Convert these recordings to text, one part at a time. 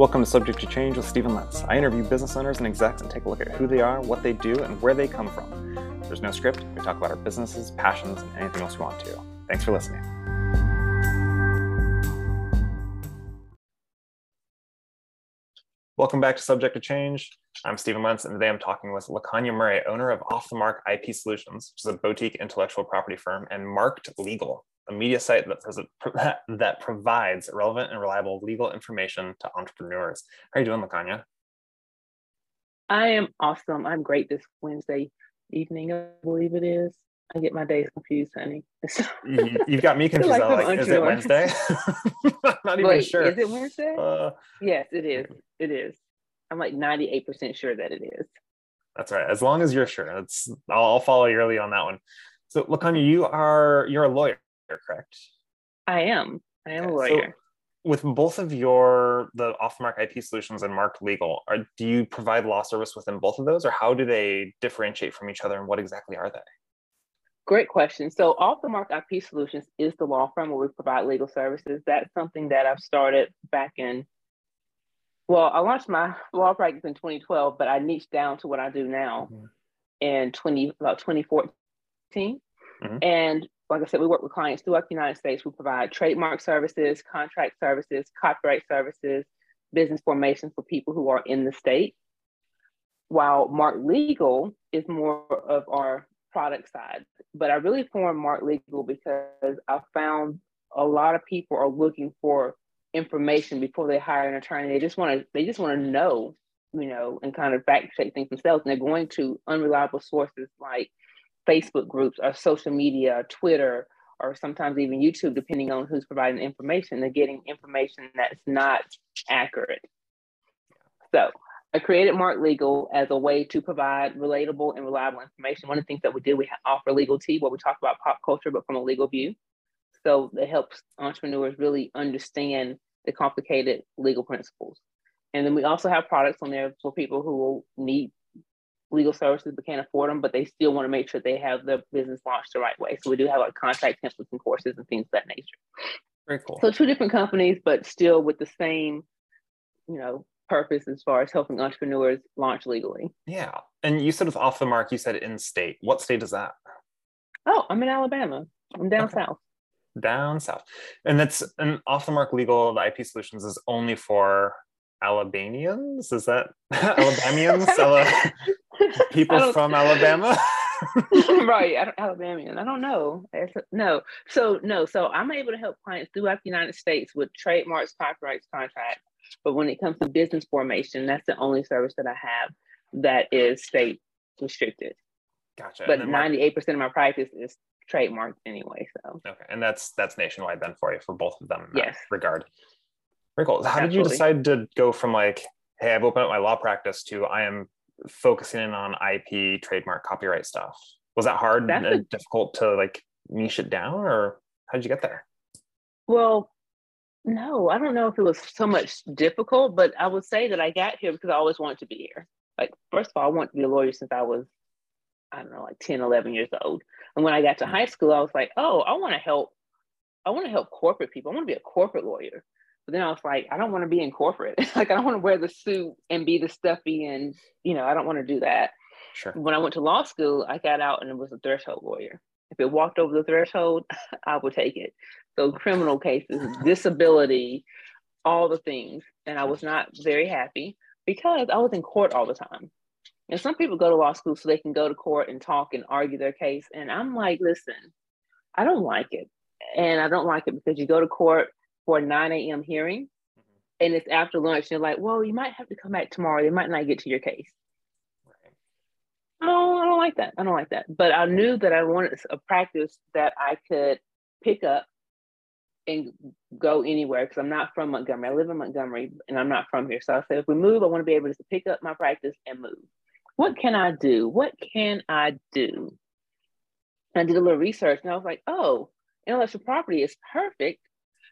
Welcome to Subject to Change with Stephen Lentz. I interview business owners and execs and take a look at who they are, what they do, and where they come from. There's no script. We talk about our businesses, passions, and anything else we want to. Thanks for listening. Welcome back to Subject to Change. I'm Stephen Lentz, and today I'm talking with LaConya Murray, owner of Off The Mark IP Solutions, which is a boutique intellectual property firm, and Mark Legal, a media site that provides relevant and reliable legal information to entrepreneurs. How are you doing, LaConya? I am awesome. I'm great this Wednesday evening, I believe it is. I get my days confused, honey. You've got me confused. Like, is it Wednesday? I'm not even sure. Is it Wednesday? Yes, it is. It is. I'm like 98% sure that it is. That's right. As long as you're sure, I'll follow you early on that one. So, LaConya, you're a lawyer, correct? I am a lawyer. So with both of the Off The Mark IP Solutions and Mark Legal, do you provide law service within both of those, or how do they differentiate from each other, and what exactly are they? Great question. So Off The Mark IP Solutions is the law firm where we provide legal services. That's something that I've started back in. Well, I launched my law practice in 2012, but I niched down to what I do now in about 2014. Mm-hmm. And like I said, we work with clients throughout the United States. We provide trademark services, contract services, copyright services, business formation for people who are in the state. While Mark Legal is more of our product side. But I really formed Mark Legal because I found a lot of people are looking for information before they hire an attorney. They just want to know, and kind of fact check things themselves, and they're going to unreliable sources like Facebook groups or social media, Twitter, or sometimes even YouTube, depending on who's providing information. They're getting information that's not accurate. So I created Mark Legal as a way to provide relatable and reliable information. One of the things that we do, we offer legal tea, where we talk about pop culture, but from a legal view. So it helps entrepreneurs really understand the complicated legal principles. And then we also have products on there for people who need legal services but can't afford them, but they still want to make sure they have their business launched the right way. So we do have like contract templates and courses and things of that nature. Very cool. So two different companies, but still with the same, purpose as far as helping entrepreneurs launch legally. Yeah. And you said it's Off The Mark, you said in state. What state is that? Oh, I'm in Alabama. I'm down south. Down south. And that's an Off The Mark Legal, the IP Solutions is only for Alabamians? Is that Alabamians? People from Alabama? Right. Alabamian. I don't know. No. So I'm able to help clients throughout the United States with trademarks, copyrights, contracts. But when it comes to business formation, that's the only service that I have that is state restricted. Gotcha. But 98% of my practice is trademarked anyway. So okay, and that's nationwide then for you, for both of them in that regard. Very cool. How did you decide to go from like, hey, I've opened up my law practice to I am focusing in on IP, trademark, copyright stuff? Was that hard and difficult to like niche it down, or how did you get there? Well, no, I don't know if it was so much difficult, but I would say that I got here because I always wanted to be here. Like, first of all, I wanted to be a lawyer since I was, I don't know, like 10, 11 years old. And when I got to high school, I was like, oh, I want to help corporate people. I want to be a corporate lawyer. But then I was like, I don't want to be in corporate. Like, I don't want to wear the suit and be the stuffy and, I don't want to do that. Sure. When I went to law school, I got out and it was a threshold lawyer. If it walked over the threshold, I would take it. So criminal cases, disability, all the things. And I was not very happy because I was in court all the time. And some people go to law school so they can go to court and talk and argue their case. And I'm like, listen, I don't like it. And I don't like it because you go to court for a 9 a.m. hearing and it's after lunch. And you're like, well, you might have to come back tomorrow. They might not get to your case. Oh, I don't like that. I don't like that. But I knew that I wanted a practice that I could pick up and go anywhere, because I'm not from Montgomery. I live in Montgomery and I'm not from here. So I said, if we move, I want to be able to pick up my practice and move. What can I do? What can I do? And I did a little research and I was like, oh, intellectual property is perfect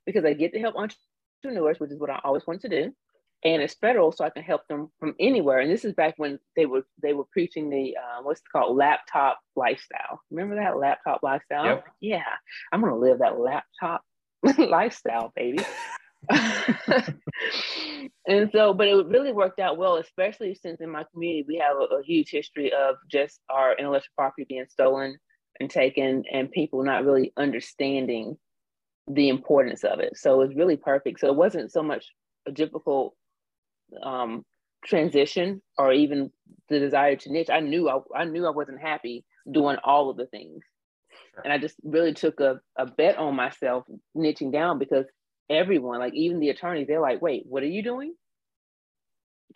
because I get to help entrepreneurs, which is what I always wanted to do. And it's federal, so I can help them from anywhere. And this is back when they were preaching the what's it called, laptop lifestyle. Remember that laptop lifestyle? Yep. Yeah, I'm gonna live that laptop lifestyle, baby. And so, but it really worked out well, especially since in my community, we have a huge history of just our intellectual property being stolen and taken and people not really understanding the importance of it. So it was really perfect. So it wasn't so much a difficult transition or even the desire to niche. I knew I wasn't happy doing all of the things. Sure. And I just really took a bet on myself niching down, because everyone, like even the attorneys, they're like, wait, what are you doing?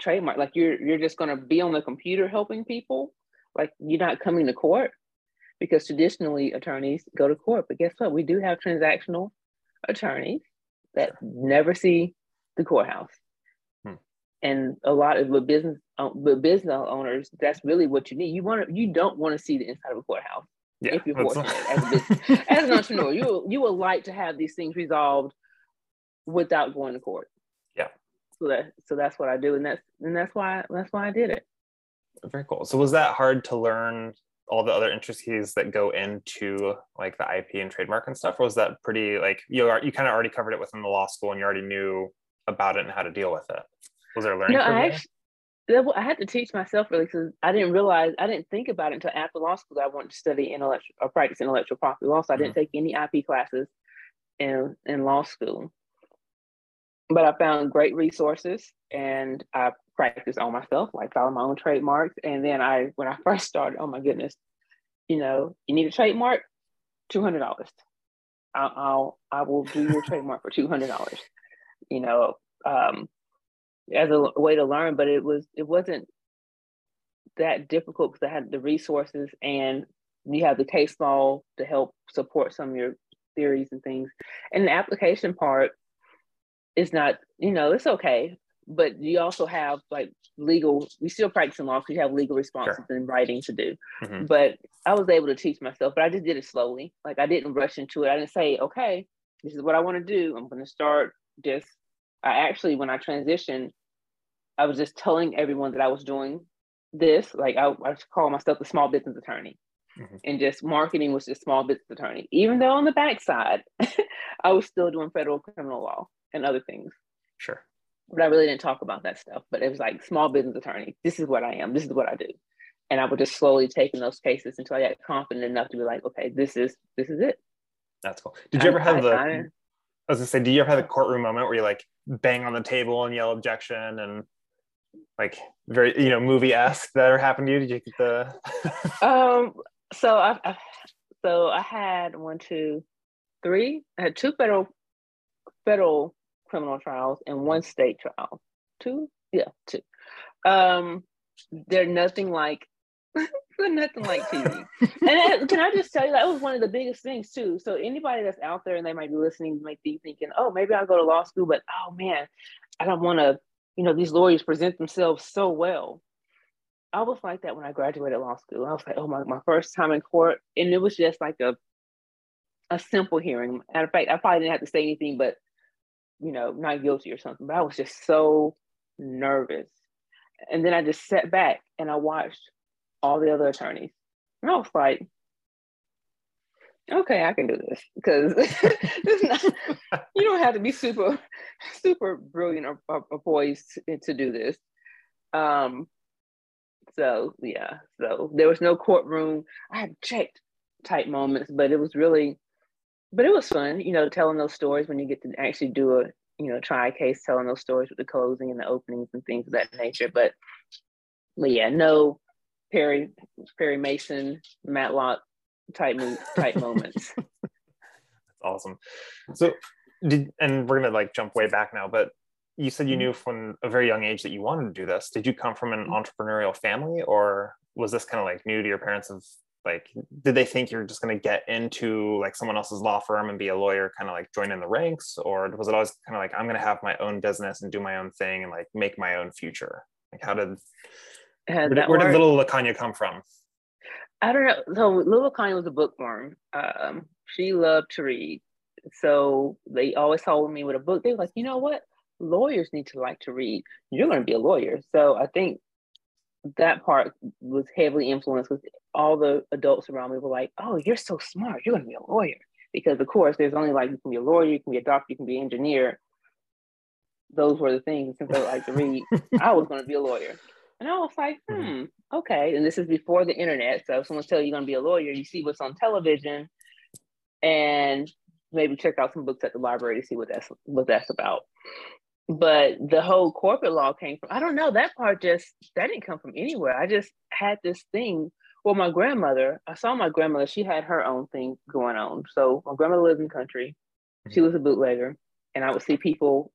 Trademark, like you're just going to be on the computer helping people? Like you're not coming to court? Because traditionally attorneys go to court, but guess what? We do have transactional attorneys that never see the courthouse. And a lot of the business owners, that's really what you need. You don't want to see the inside of a courthouse. Yeah, if you're fortunate as a business, as an entrepreneur, you would like to have these things resolved without going to court. Yeah. So that's what I do, and that's why I did it. Very cool. So was that hard to learn all the other intricacies that go into like the IP and trademark and stuff? Or was that pretty like you kind of already covered it within the law school and you already knew about it and how to deal with it? Was there a learning? No, I had to teach myself really, because I didn't think about it until after law school that I wanted to study practice intellectual property law. So I didn't take any IP classes in law school, but I found great resources and I practiced on myself, like filing my own trademarks. And then when I first started, oh my goodness, you need a trademark, $200. I will do your trademark for $200. As a way to learn, but it wasn't that difficult because I had the resources and you have the case law to help support some of your theories and things. And the application part is not, it's okay, but you also have like legal, we still practice in law because you have legal responses and writing to do. Mm-hmm. But I was able to teach myself, but I just did it slowly. Like I didn't rush into it. I didn't say, okay, this is what I want to do. I'm going to start just, when I transitioned, I was just telling everyone that I was doing this. Like I call myself the small business attorney, and just marketing was just small business attorney. Even though on the backside, I was still doing federal criminal law and other things. Sure. But I really didn't talk about that stuff. But it was like small business attorney. This is what I am. This is what I do. And I would just slowly taking those cases until I got confident enough to be like, okay, this is it. That's cool. Did you ever have do you ever have the courtroom moment where you like bang on the table and yell objection and like very, movie-esque that ever happened to you? Did you get the... I had two federal criminal trials and one state trial. Two. They're nothing like TV. And can I just tell you, that was one of the biggest things too. So anybody that's out there and they might be listening might be thinking, oh, maybe I'll go to law school, but oh man, I don't want to, these lawyers present themselves so well. I was like that when I graduated law school. I was like, oh, my first time in court. And it was just like a simple hearing. Matter of fact, I probably didn't have to say anything, but, not guilty or something. But I was just so nervous. And then I just sat back and I watched all the other attorneys. And I was like, okay, I can do this, because you don't have to be super, super brilliant or poised to do this. So there was no courtroom, I had checked type moments, but it was fun, telling those stories when you get to actually do a, try a case, telling those stories with the closing and the openings and things of that nature. But yeah, no, Perry Mason, Matlock type moments. That's awesome. So, and we're gonna like jump way back now, but you said you knew from a very young age that you wanted to do this. Did you come from an entrepreneurial family, or was this kind of like new to your parents? Of like, did they think you're just gonna get into like someone else's law firm and be a lawyer, kind of like join in the ranks, or was it always kind of like, I'm gonna have my own business and do my own thing and like make my own future? Like, where did little LaConya come from? I don't know. So little LaConya was a bookworm. She loved to read. So they always told me with a book, they were like, you know what? Lawyers need to like to read. You're going to be a lawyer. So I think that part was heavily influenced with all the adults around me were like, oh, you're so smart. You're going to be a lawyer. Because of course, there's only like, you can be a lawyer, you can be a doctor, you can be an engineer. those were the things, since I like to read, I was going to be a lawyer. And I was like, okay. And this is before the internet. So if someone's telling you you're going to be a lawyer, you see what's on television and maybe check out some books at the library to see what that's about. But the whole corporate law came from, I don't know, that part just, that didn't come from anywhere. I just had this thing. Well, my grandmother, I saw my grandmother, she had her own thing going on. So my grandmother lived in the country. She was a bootlegger. And I would see people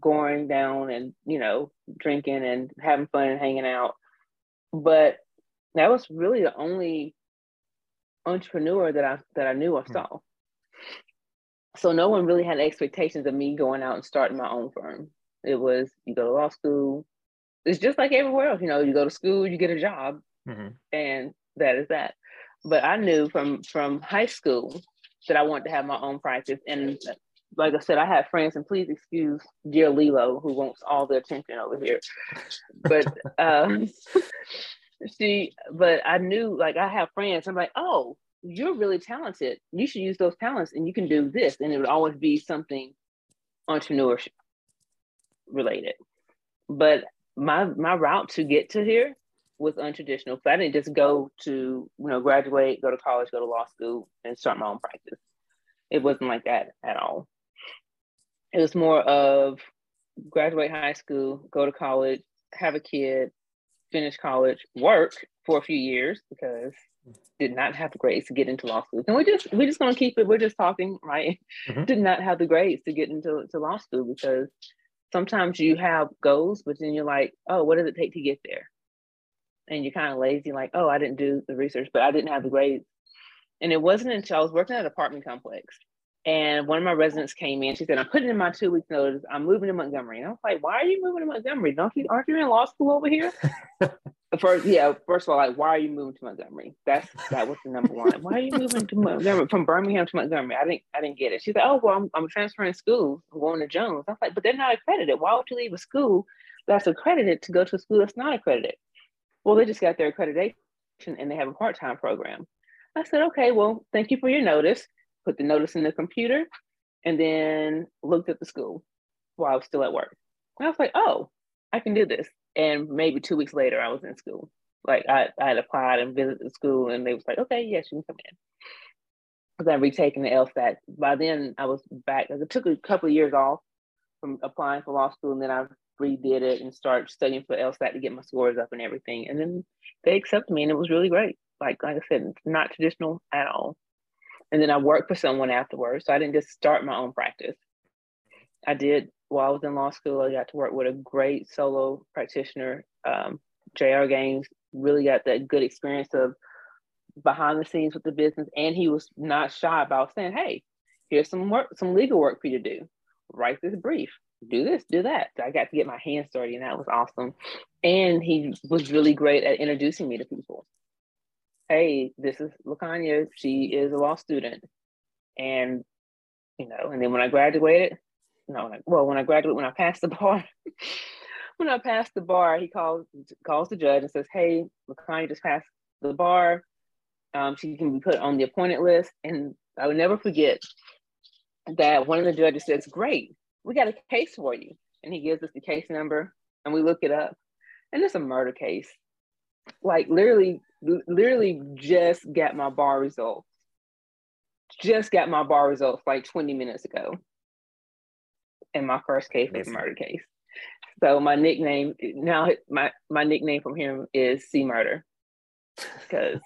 going down and, you know, drinking and having fun and hanging out. But that was really the only entrepreneur that I knew or saw. So no one really had expectations of me going out and starting my own firm. It was, you go to law school. It's just like everywhere else, you know, you go to school, you get a job, and that is that. But I knew from high school that I wanted to have my own practice. And like I said, I had friends, and please excuse dear Lilo, who wants all the attention over here. But but I knew, like, I have friends, I'm like, oh, you're really talented. You should use those talents and you can do this. And it would always be something entrepreneurship related. But my route to get to here was untraditional. So I didn't just go to, you know, graduate, go to college, go to law school and start my own practice. It wasn't like that at all. It was more of graduate high school, go to college, have a kid, finish college, work for a few years because did not have the grades to get into law school. And we're just going to keep it. We're just talking, right? Did not have the grades to get into law school because sometimes you have goals, but then you're like, oh, what does it take to get there? And you're kind of lazy, like, oh, I didn't do the research, but I didn't have the grades. And it wasn't until I was working at an apartment complex and one of my residents came in. She said, I'm putting in my 2 weeks notice. I'm moving to Montgomery. And I was like, why are you moving to Montgomery? Aren't you in law school over here? First of all, like, why are you moving to Montgomery? That was the number one. Why are you moving to Montgomery from Birmingham to Montgomery? I didn't get it. She's like, oh, well, I'm transferring schools. I'm going to Jones. I was like, but they're not accredited. Why would you leave a school that's accredited to go to a school that's not accredited? Well, they just got their accreditation and they have a part-time program. I said, okay, well, thank you for your notice. Put the notice in the computer and then looked at the school while I was still at work. And I was like, oh, I can do this. And maybe 2 weeks later, I was in school. Like I had applied and visited the school and they was like, okay, yes, you can come in. Because I'd retaken the LSAT. By then I was back. It took a couple of years off from applying for law school and then I redid it and started studying for LSAT to get my scores up and everything. And then they accepted me and it was really great. Like I said, not traditional at all. And then I worked for someone afterwards. So I didn't just start my own practice. I did, while I was in law school, I got to work with a great solo practitioner, J.R. Gaines, really got that good experience of behind the scenes with the business. And he was not shy about saying, hey, here's some legal work for you to do. Write this brief, do this, do that. So I got to get my hands dirty and that was awesome. And he was really great at introducing me to people. Hey, this is LaConya. She is a law student. And, you know, and then when I graduated, when I passed the bar, he calls the judge and says, hey, LaConya just passed the bar. She can be put on the appointed list. And I will never forget that one of the judges says, great, we got a case for you. And he gives us the case number and we look it up. And it's a murder case. Like literally just got my bar results. Like 20 minutes ago. And my first case was a murder case. So my nickname now, my nickname from him is C Murder, because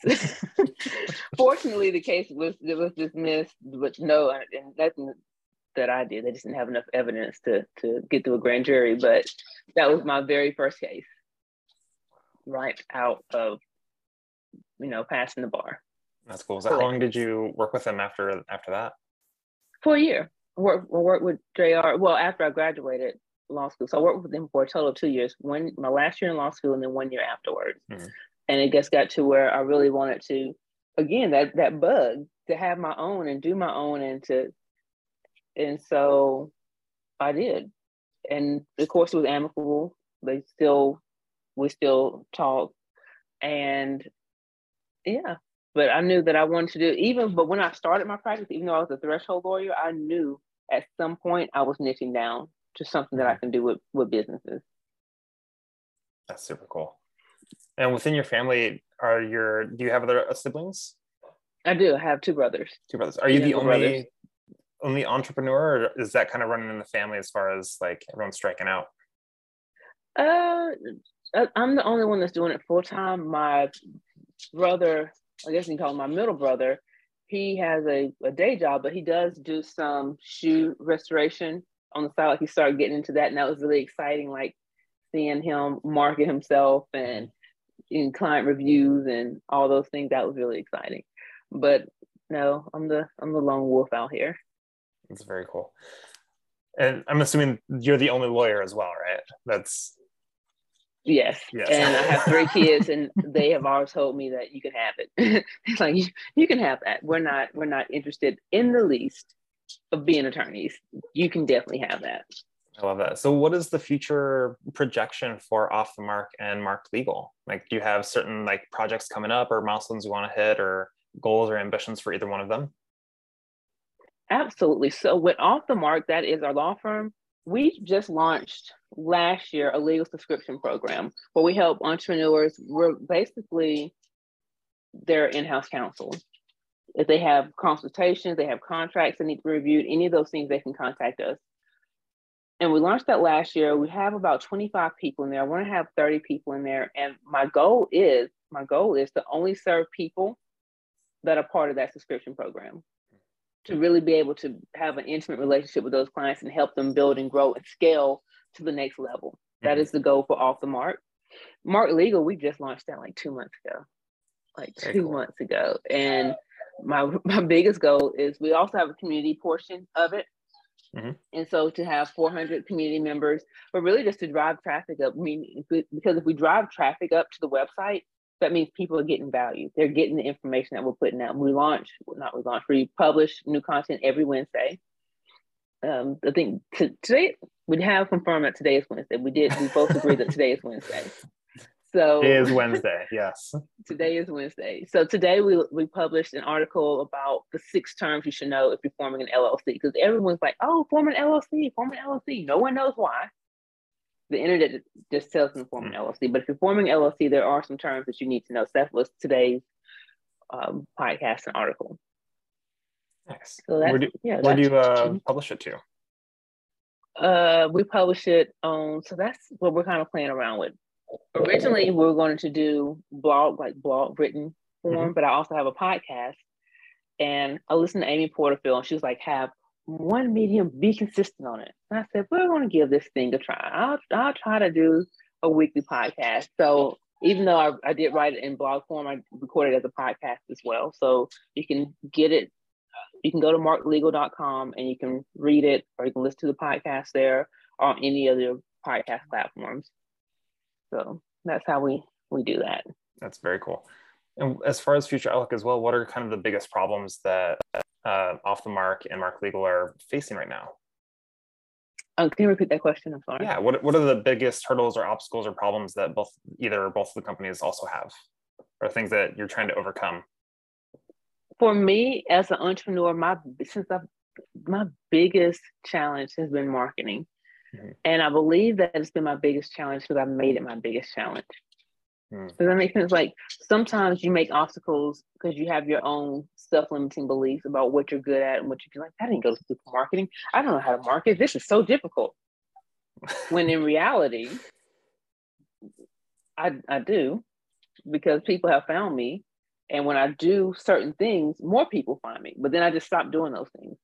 fortunately the case was dismissed, but no, and nothing that I did. They just didn't have enough evidence to get to a grand jury. But that was my very first case, right out of, you know, passing the bar. That's cool. So how long did you work with him after that? For a year. I worked with JR, well, after I graduated law school. So I worked with him for a total of 2 years, my last year in law school and then 1 year afterwards. And it just got to where I really wanted to, again, that bug to have my own and do my own and so I did. And the course was amicable. We still talk and yeah. But I knew that I wanted to do, but when I started my practice, even though I was a threshold lawyer, I knew at some point I was niching down just something that I can do with businesses. That's super cool. And within your family, do you have other siblings? I do. I have two brothers. Are you the only entrepreneur, or is that kind of running in the family as far as like everyone's striking out? I'm the only one that's doing it full time. My brother, I guess you can call him my middle brother, he has a day job, but he does do some shoe restoration on the side. Like, he started getting into that, and that was really exciting, like seeing him market himself and in client reviews and all those things. That was really exciting. But no, I'm the lone wolf out here. That's very cool. And I'm assuming you're the only lawyer as well, right? Yes. And I have three kids, and they have always told me that you can have it. It's like, you can have that. We're not interested in the least of being attorneys. You can definitely have that. I love that. So what is the future projection for Off The Mark and Mark Legal? Like, do you have certain like projects coming up or milestones you want to hit, or goals or ambitions for either one of them? Absolutely. So with Off The Mark, that is our law firm. We just launched last year a legal subscription program where we help entrepreneurs. We're basically their in-house counsel. If they have consultations, they have contracts that need to be reviewed, any of those things, they can contact us. And we launched that last year. We have about 25 people in there. I want to have 30 people in there. And my goal is to only serve people that are part of that subscription program, to really be able to have an intimate relationship with those clients and help them build and grow and scale to the next level. That is the goal for Off The Mark. Mark Legal, we just launched that like 2 months ago. And my biggest goal is we also have a community portion of it. Mm-hmm. And so to have 400 community members, but really just to drive traffic up. I mean, because if we drive traffic up to the website, that means people are getting value. They're getting the information that we're putting out. We publish new content every Wednesday. I think today, we have confirmed that today is Wednesday. We both agree that today is Wednesday. So it is Wednesday, yes. Today is Wednesday. So today we published an article about the 6 terms you should know if you're forming an LLC, because everyone's like, oh, form an LLC. No one knows why. The internet just tells them to form an LLC. But if you're forming LLC, there are some terms that you need to know. So that was today's podcast and article. Nice. So where do you publish it to? We publish it on, so that's what we're kind of playing around with. Originally, we were going to do blog written form, but I also have a podcast. And I listened to Amy Porterfield, and she was like, have one medium, be consistent on it. And I said, we're going to give this thing a try. I'll try to do a weekly podcast. So even though I did write it in blog form, I recorded it as a podcast as well. So you can get it. You can go to marklegal.com and you can read it, or you can listen to the podcast there on any other podcast platforms. So that's how we do that. That's very cool. And as far as future outlook as well, what are kind of the biggest problems that Off The Mark and Mark Legal are facing right now? Can you repeat that question? I'm sorry. Yeah. What are the biggest hurdles or obstacles or problems that both of the companies also have, or things that you're trying to overcome? For me as an entrepreneur, my biggest challenge has been marketing. Mm-hmm. And I believe that it's been my biggest challenge because I made it my biggest challenge. Does that make sense? Like, sometimes you make obstacles because you have your own self-limiting beliefs about what you're good at and what you can, like, I didn't go to school for marketing. I don't know how to market. This is so difficult. When in reality, I do, because people have found me. And when I do certain things, more people find me. But then I just stop doing those things.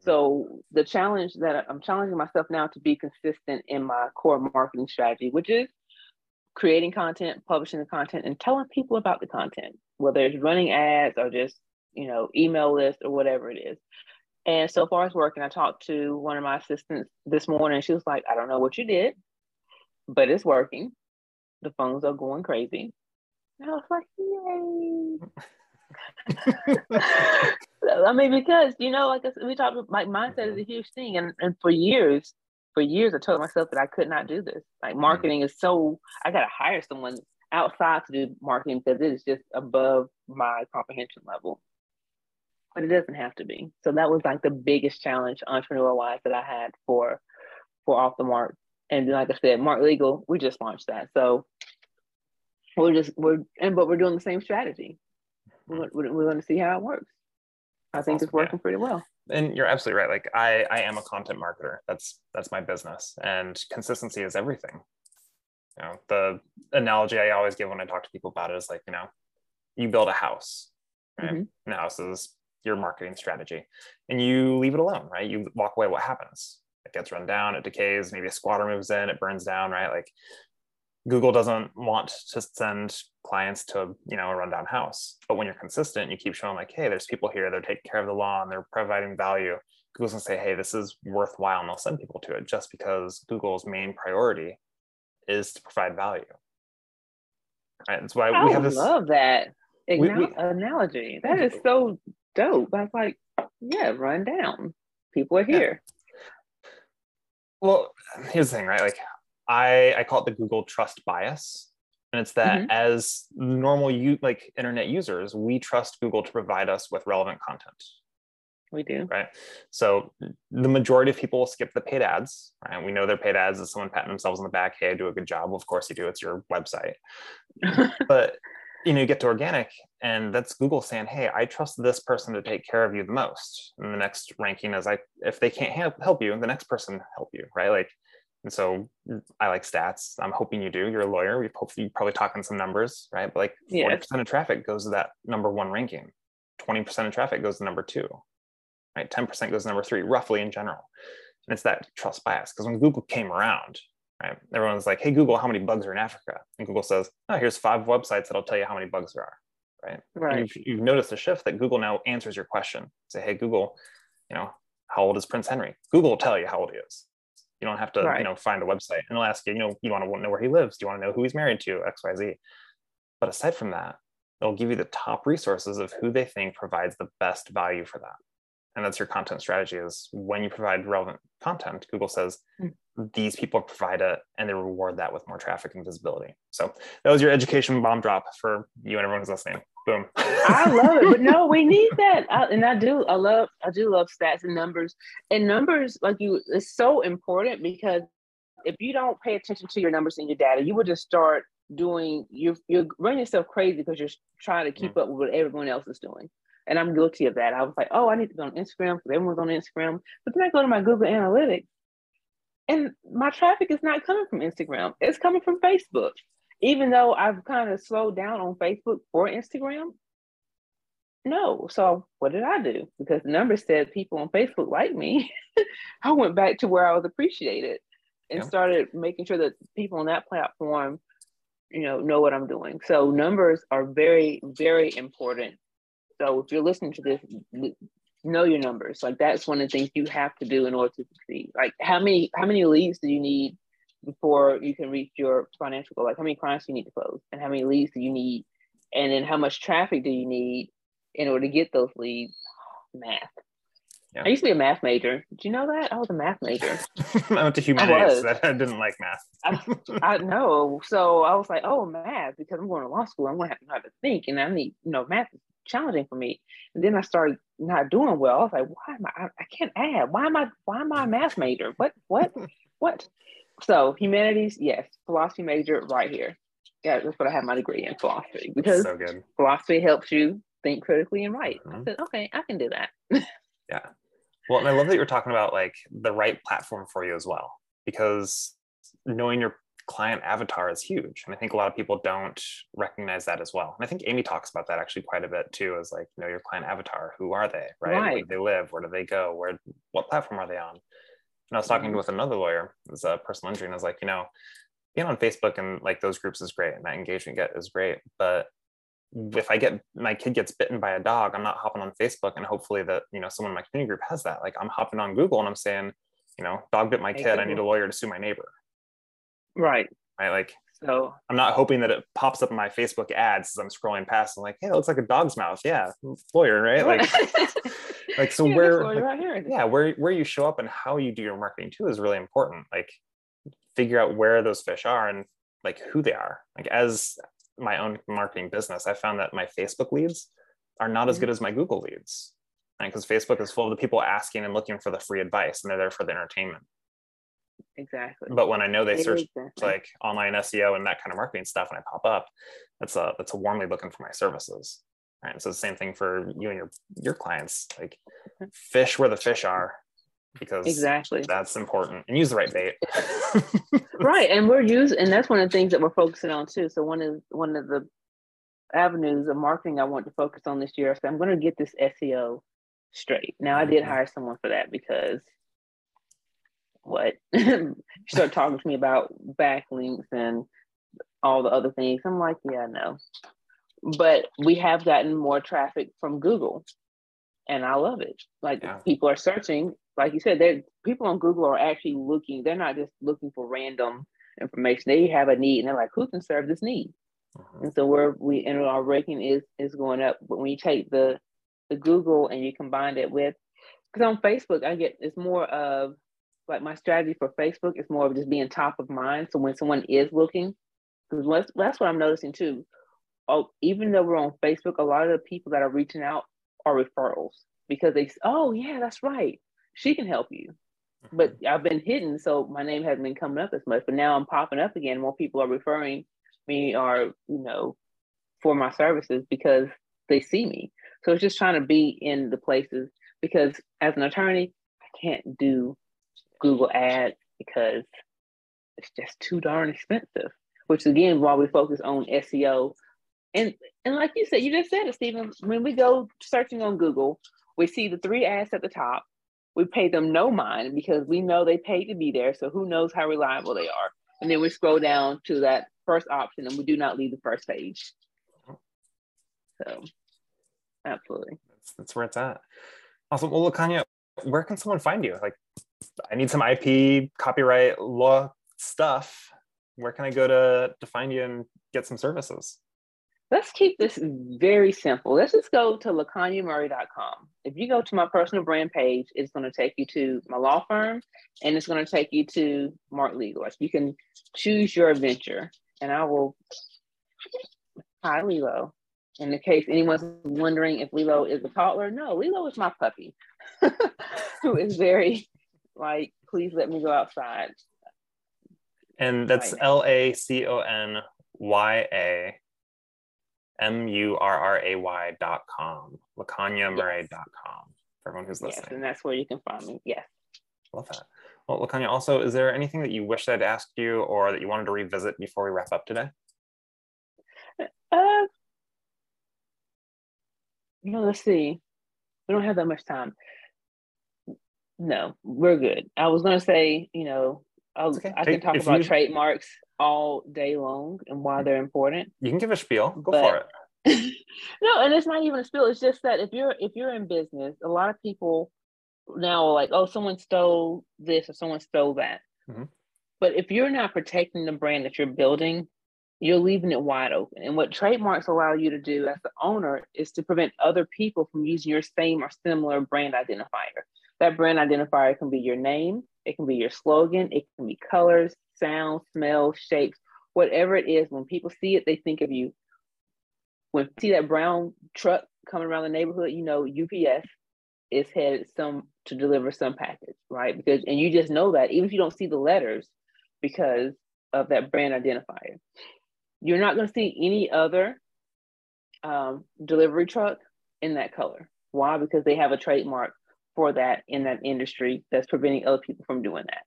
So the challenge that I'm challenging myself now to be consistent in my core marketing strategy, which is creating content, publishing the content, and telling people about the content, whether it's running ads or just, email list or whatever it is. And so far it's working. I talked to one of my assistants this morning. She was like, I don't know what you did, but it's working. The phones are going crazy. And I was like, yay. I mean, because, like I said, we talked about, like, mindset is a huge thing. And for years, I told myself that I could not do this. Like, marketing is so, I got to hire someone outside to do marketing because it is just above my comprehension level. But it doesn't have to be. So that was like the biggest challenge entrepreneur-wise that I had for for Off The Mark. And then, like I said, Mark Legal, we just launched that. So we're doing the same strategy. We're going to see how it works. I think it's working pretty well. And you're absolutely right. Like I am a content marketer. That's my business, and consistency is everything. You know, the analogy I always give when I talk to people about it is like, you know, you build a house, right? Mm-hmm. And the house is your marketing strategy, and you leave it alone, right? You walk away. What happens? It gets run down, it decays, maybe a squatter moves in, it burns down, right? Like Google doesn't want to send clients to, you know, a rundown house. But when you're consistent, you keep showing like, hey, there's people here, they're taking care of the lawn, they're providing value. Google's gonna say, hey, this is worthwhile, and they'll send people to it just because Google's main priority is to provide value. Right? That's why we have this. I love that analogy. That is so dope. I was like, yeah, run down. People are here. Yeah. Well, here's the thing, right? Like I call it the Google trust bias. And it's that as normal internet users, we trust Google to provide us with relevant content. We do. Right. So the majority of people skip the paid ads, right? We know they're paid ads as someone patting themselves on the back. Hey, I do a good job. Well, of course you do. It's your website. But you know, you get to organic, and that's Google saying, hey, I trust this person to take care of you the most. And the next ranking is like, if they can't help you, the next person help you, right? Like, and so I like stats. I'm hoping you do. You're a lawyer. We hopefully you probably talk on some numbers, right? But like 40% of traffic goes to that number one ranking. 20% of traffic goes to number two, right? 10% goes to number three, roughly in general. And it's that trust bias. Because when Google came around, right, everyone's like, hey, Google, how many bugs are in Africa? And Google says, oh, here's 5 websites that'll tell you how many bugs there are, right? Right. You've noticed a shift that Google now answers your question. Say, hey, Google, you know, how old is Prince Henry? Google will tell you how old he is. You don't have to, you know, find a website. And they'll ask you, you know, you want to know where he lives? Do you want to know who he's married to? X, Y, Z. But aside from that, they'll give you the top resources of who they think provides the best value for that. And that's your content strategy, is when you provide relevant content, Google says, these people provide it, and they reward that with more traffic and visibility. So that was your education bomb drop for you and everyone who's listening. Boom. I love it. But no, we need that. I do love stats and numbers. And numbers, like you, it's so important, because if you don't pay attention to your numbers and your data, you will just start doing, you're running yourself crazy because you're trying to keep up with what everyone else is doing. And I'm guilty of that. I was like, oh, I need to go on Instagram because everyone's on Instagram. But then I go to my Google Analytics, and my traffic is not coming from Instagram. It's coming from Facebook. Even though I've kind of slowed down on Facebook for Instagram. No. So what did I do? Because the numbers said people on Facebook like me. I went back to where I was appreciated and started making sure that people on that platform, you know what I'm doing. So numbers are very, very important. So if you're listening to this, know your numbers. Like that's one of the things you have to do in order to succeed. Like how many leads do you need before you can reach your financial goal? Like how many clients do you need to close, and how many leads do you need? And then how much traffic do you need in order to get those leads? Math. Yeah. I used to be a math major. Did you know that? I was a math major. I went to humanities. I didn't like math. I know. So I was like, oh, math, because I'm going to law school. I'm going to have to know how to think, and I need, you know, math is challenging for me. And then I started not doing well. I was like, why am I can't add. Why am I a math major? What? So humanities, yes. Philosophy major right here. Yeah, that's what I have my degree in, philosophy, because so good. Philosophy helps you think critically and write. I said, okay, I can do that. Yeah. Well, and I love that you're talking about like the right platform for you as well, because knowing your client avatar is huge. And I think a lot of people don't recognize that as well. And I think Amy talks about that actually quite a bit too, is like, you know, your client avatar, who are they, right? Where do they live? Where do they go? What platform are they on? And I was talking with another lawyer, as a personal injury, and I was like, you know, being on Facebook and like those groups is great, and that engagement is great. But if my kid gets bitten by a dog, I'm not hopping on Facebook, and hopefully that, you know, someone in my community group has that. Like I'm hopping on Google and I'm saying, you know, dog bit my kid, I need a lawyer to sue my neighbor. Right. Like, so I'm not hoping that it pops up in my Facebook ads as I'm scrolling past and like, hey, it looks like a dog's mouth. Yeah, lawyer, right? Like so where you show up and how you do your marketing too is really important. Like figure out where those fish are and like who they are. Like as my own marketing business, I found that my Facebook leads are not as good as my Google leads. Because Facebook is full of the people asking and looking for the free advice, and they're there for the entertainment. Exactly. But when I know they search like online SEO and that kind of marketing stuff, and I pop up, that's a warmly looking for my services. Right. And so the same thing for you and your clients, like fish where the fish are, because exactly that's important, and use the right bait. Right. And that's one of the things that we're focusing on too. So one of the avenues of marketing I want to focus on this year. So I'm going to get this SEO straight. Now I did hire someone for that because what she started talking to me about backlinks and all the other things. I'm like, yeah, I know. But we have gotten more traffic from Google, and I love it. Like people are searching, like you said, people on Google are actually looking. They're not just looking for random information. They have a need, and they're like, who can serve this need? And so our ranking is going up. But when you take the Google and you combine it with, because on Facebook, it's more of like my strategy for Facebook is more of just being top of mind. So when someone is looking, because that's what I'm noticing too. Oh, even though we're on Facebook, a lot of the people that are reaching out are referrals because they, oh yeah, that's right, she can help you. But I've been hidden, so my name hasn't been coming up as much. But now I'm popping up again. More people are referring me, or for my services because they see me. So it's just trying to be in the places, because as an attorney, I can't do Google ads because it's just too darn expensive. Which again, while we focus on SEO, and like you said, you just said it, Stephen, when we go searching on Google, we see the three ads at the top. We pay them no mind because we know they paid to be there. So who knows how reliable they are. And then we scroll down to that first option and we do not leave the first page. So absolutely. That's where it's at. Awesome. Well, LaConya, where can someone find you? Like, I need some IP copyright law stuff. Where can I go to find you and get some services? Let's keep this very simple. Let's just go to LaConyaMurray.com. If you go to my personal brand page, it's going to take you to my law firm, and it's going to take you to Mark Legal. You can choose your venture, and I will. Hi, Lilo. In the case anyone's wondering if Lilo is a toddler, no, Lilo is my puppy, who is very like, please let me go outside. And that's right, LaConyamurray.com, LaConyamurray.com, for everyone who's listening. Yes, and that's where you can find me. Yes. Love that. Well, LaConya, also, is there anything that you wish I'd asked you or that you wanted to revisit before we wrap up today? Let's see. We don't have that much time. No, we're good. I was going to say, I can talk about trademarks all day long and why they're important. You can give a spiel. Go for it. No, and it's not even a spiel. It's just that if you're in business, a lot of people now are like, oh, someone stole this or someone stole that. Mm-hmm. But if you're not protecting the brand that you're building, you're leaving it wide open. And what trademarks allow you to do as the owner is to prevent other people from using your same or similar brand identifier. That brand identifier can be your name, it can be your slogan, it can be colors, sounds, smells, shapes, whatever it is. When people see it, they think of you. When you see that brown truck coming around the neighborhood, UPS is headed to deliver some package, right? And you just know that, even if you don't see the letters, because of that brand identifier. You're not going to see any other delivery truck in that color. Why? Because they have a trademark for that in that industry that's preventing other people from doing that.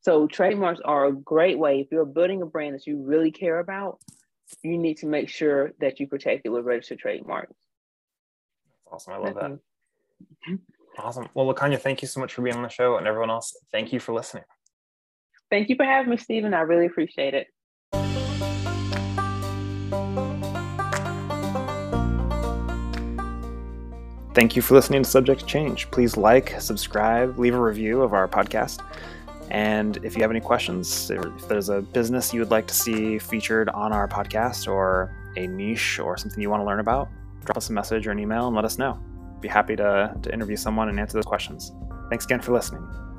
So trademarks are a great way. If you're building a brand that you really care about, you need to make sure that you protect it with registered trademarks. Awesome. I love that. Awesome. Well, LaConya, thank you so much for being on the show, and everyone else, thank you for listening. Thank you for having me, Stephen. I really appreciate it. Thank you for listening to Subject Change. Please like, subscribe, leave a review of our podcast. And if you have any questions, if there's a business you would like to see featured on our podcast, or a niche or something you want to learn about, drop us a message or an email and let us know. Be happy to interview someone and answer those questions. Thanks again for listening.